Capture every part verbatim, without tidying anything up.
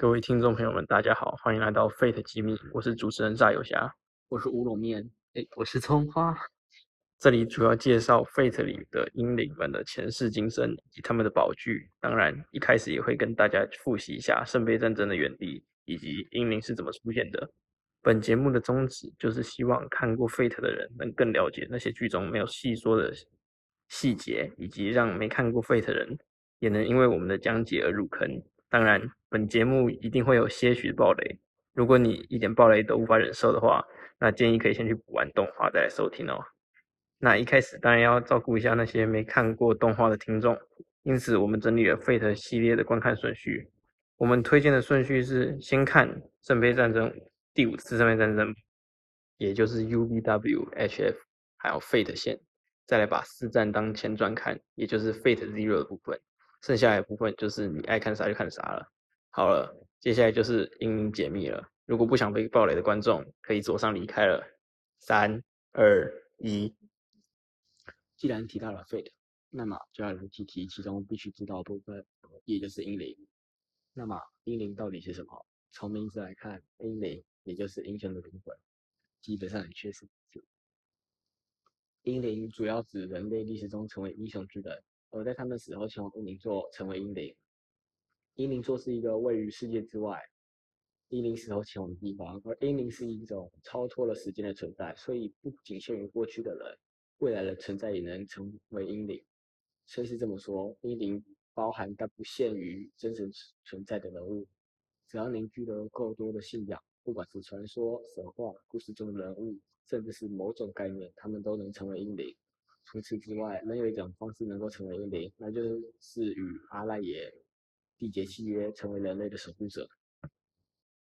各位听众朋友们，大家好，欢迎来到 Fate 机密，我是主持人炸油侠，我是乌龙面，哎，我是葱花。这里主要介绍 Fate 里的英灵们的前世今生以及他们的宝具，当然一开始也会跟大家复习一下圣杯战争的原理以及英灵是怎么出现的。本节目的宗旨就是希望看过 Fate 的人能更了解那些剧中没有细说的细节，以及让没看过 Fate 的人也能因为我们的讲解而入坑。当然，本节目一定会有些许暴雷，如果你一点暴雷都无法忍受的话，那建议可以先去补完动画再来收听哦。那一开始当然要照顾一下那些没看过动画的听众，因此我们整理了 Fate 系列的观看顺序。我们推荐的顺序是先看圣杯战争第五次圣杯战争，也就是 U B W、H F 还有 Fate 线，再来把四战当前传看，也就是 Fate Zero 的部分。剩下的部分就是你爱看啥就看啥了。好了，接下来就是英灵解密了。如果不想被暴雷的观众，可以左上离开了。三二一。既然提到了 Fate， 那么就要来提提其中必须知道的部分，也就是英灵。那么英灵到底是什么？从名字来看，英灵也就是英雄的灵魂，基本上很缺失。英灵主要指人类历史中成为英雄之人。而在他们死后前往英灵座成为英灵。英灵座是一个位于世界之外，英灵死后前往的地方。而英灵是一种超脱了时间的存在，所以不仅限于过去的人，未来的存在也能成为英灵。所以是这么说，英灵包含但不限于真实存在的人物，只要凝聚了够多的信仰，不管是传说、神话、故事中的人物，甚至是某种概念，他们都能成为英灵。除此之外，人有一种方式能够成为英灵，那就是与阿赖耶缔结契约，成为人类的守护者。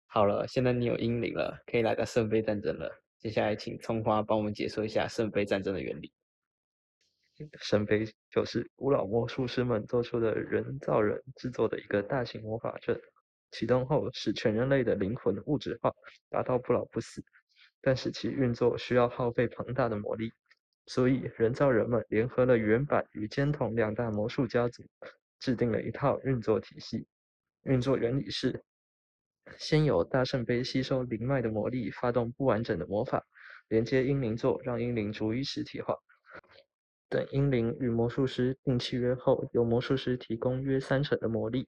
好了，现在你有英灵了，可以来到圣杯战争了。接下来请葱花帮我们解说一下圣杯战争的原理。圣杯就是古老魔术师们做出的人造人制作的一个大型魔法阵，启动后使全人类的灵魂物质化，达到不老不死，但使其运作需要耗费庞大的魔力。所以人造人们联合了原版与尖筒两大魔术家族，制定了一套运作体系。运作原理是，先由大圣杯吸收灵脉的魔力，发动不完整的魔法，连接英灵座，让英灵逐一实体化。等英灵与魔术师定契约后，由魔术师提供约三成的魔力，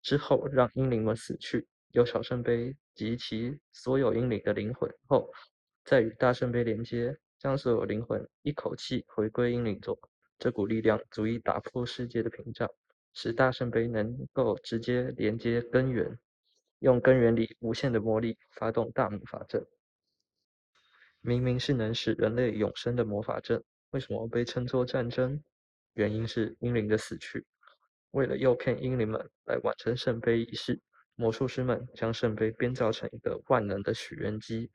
之后让英灵们死去，由小圣杯及其所有英灵的灵魂后，再与大圣杯连接。将所有灵魂一口气回归英灵座，这股力量足以打破世界的屏障，使大圣杯能够直接连接根源，用根源里无限的魔力发动大魔法阵。明明是能使人类永生的魔法阵，为什么被称作战争？原因是英灵的死去。为了诱骗英灵们来完成圣杯仪式，魔术师们将圣杯编造成一个万能的许愿机。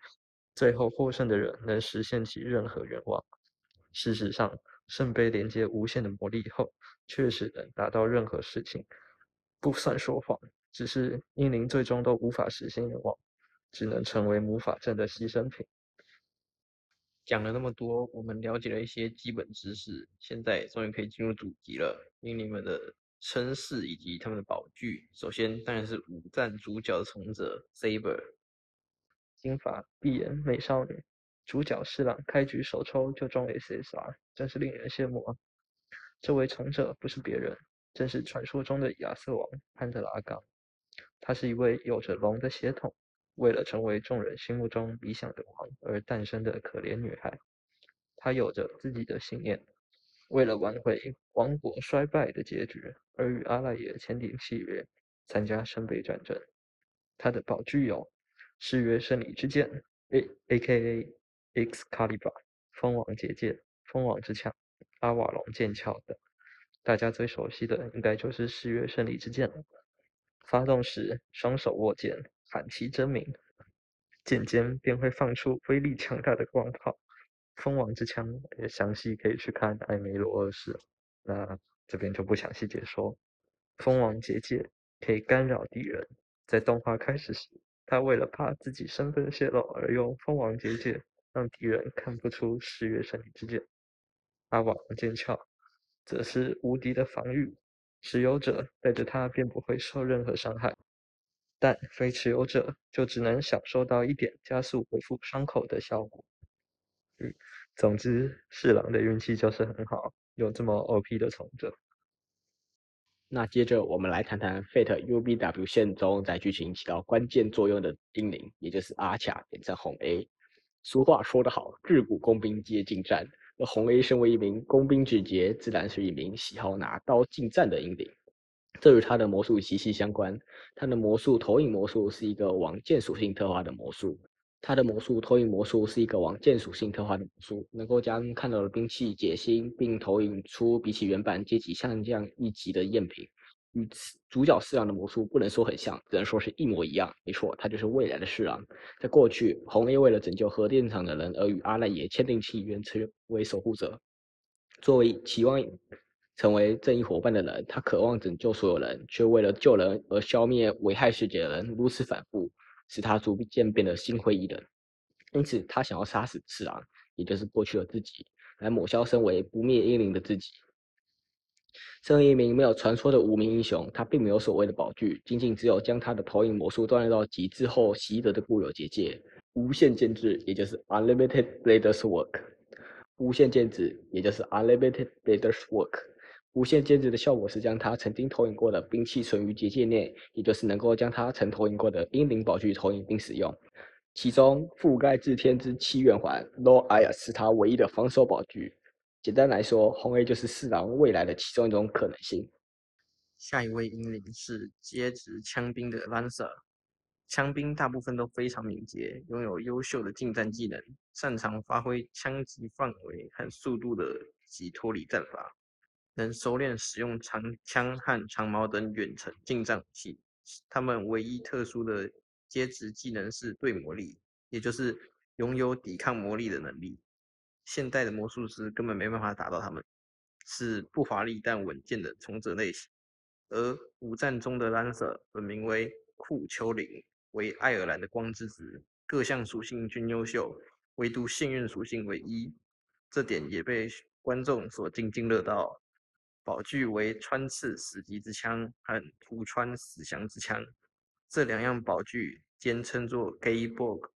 最后获胜的人能实现其任何愿望。事实上，圣杯连接无限的魔力后，确实能达到任何事情，不算说谎，只是英灵最终都无法实现愿望，只能成为魔法阵的牺牲品。讲了那么多，我们了解了一些基本知识，现在终于可以进入主题了，英灵们的身世以及他们的宝具。首先当然是五战主角的从者 Saber。金发碧眼美少女，主角侍郎开局首抽就中 S S R， 真是令人羡慕啊！这位从者不是别人，正是传说中的亚瑟王潘德拉冈。他是一位有着龙的血统，为了成为众人心目中理想的王而诞生的可怜女孩。她有着自己的信念，为了挽回王国衰败的结局，而与阿赖耶签订契约，参加圣杯战争。她的宝具有誓约胜利之剑 A K A X-CALIBUR 蜂王结界、蜂王之枪、阿瓦隆剑鞘等。大家最熟悉的应该就是誓约胜利之剑了。发动时双手握剑，喊其真名，剑尖便会放出威力强大的光炮。蜂王之枪也详细可以去看艾梅罗二世，那这边就不详细解说。蜂王结界可以干扰敌人，在动画开始时，他为了怕自己身份泄露而用蜂王结界，让敌人看不出誓约胜利之剑。阿瓦隆剑鞘则是无敌的防御，持有者带着它便不会受任何伤害。但非持有者就只能享受到一点加速恢复伤口的效果。嗯，总之侍郎的运气就是很好，有这么 O P 的从者。那接着我们来谈谈 Fate U B W 线中在剧情起到关键作用的英灵，也就是阿卡简称红 A。俗话说得好，自古工兵皆近战，而红 A 身为一名工兵之杰，自然是一名喜好拿刀近战的英灵。这与他的魔术息息相关，他的魔术投影魔术是一个往剑属性特化的魔术。他的魔术投影魔术是一个往剑属性特化的魔术，能够将看到的兵器解析并投影出比起原版阶级像这样一级的赝品。与主角侍郎的魔术不能说很像，只能说是一模一样。没错，他就是未来的侍郎。在过去，红 A 为了拯救核电厂的人而与阿赖耶签订契约，成为守护者。作为期望成为正义伙伴的人，他渴望拯救所有人，却为了救人而消灭危害世界的人，如此反复，使他逐渐变得心灰意冷，因此他想要杀死侍郎，也就是过去的自己，来抹消身为不灭英灵的自己。身为一名没有传说的无名英雄，他并没有所谓的宝具，仅仅只有将他的投影魔术锻炼到极致后习得的固有结界无限剑制，也就是 Unlimited Blader's Work。 无限剑制也就是 Unlimited Blader's Work 无限剑制的效果是将他曾经投影过的兵器存于结界内，也就是能够将他曾投影过的英灵宝具投影并使用。其中覆盖至天之七圆环 Low Ire 是他唯一的防守宝具。简单来说，红 A 就是侍郎未来的其中一种可能性。下一位英灵是阶职枪兵的 Avancer。 枪兵大部分都非常敏捷，拥有优秀的近战技能，擅长发挥枪击范围和速度的及脱离战法，能熟练使用长枪和长矛等远程近战武器。他们唯一特殊的阶职技能是对魔力，也就是拥有抵抗魔力的能力。现代的魔术师根本没办法打到他们，是不华丽但稳健的从者类型。而五战中的兰瑟本名为库丘林，为爱尔兰的光之子，各项属性均优秀，唯独幸运属性为一，这点也被观众所津津乐道。宝具为穿刺死敌之枪和突穿死翔之枪，这两样宝具兼称作 Gae Bulg，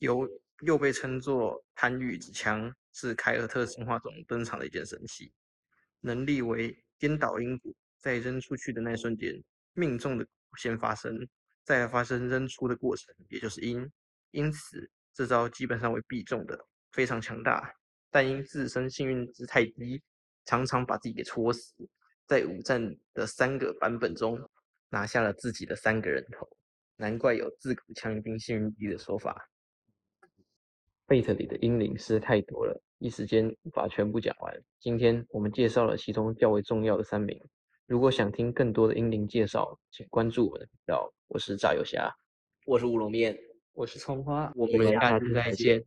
由又被称作贪欲之枪，是凯尔特神话中登场的一件神器。能力为颠倒因果，在扔出去的那瞬间，命中的先发生，再发生扔出的过程，也就是因。因此这招基本上为必中的，非常强大，但因自身幸运值太低，常常把自己给戳死。在五战的三个版本中拿下了自己的三个人头，难怪有自古枪兵幸运低的说法。Fate 里的英灵是太多了，一时间无法全部讲完。今天我们介绍了其中较为重要的三名。如果想听更多的英灵介绍，请关注我的频道。我是炸油侠，我是乌龙面，我是葱花。我们下次再见。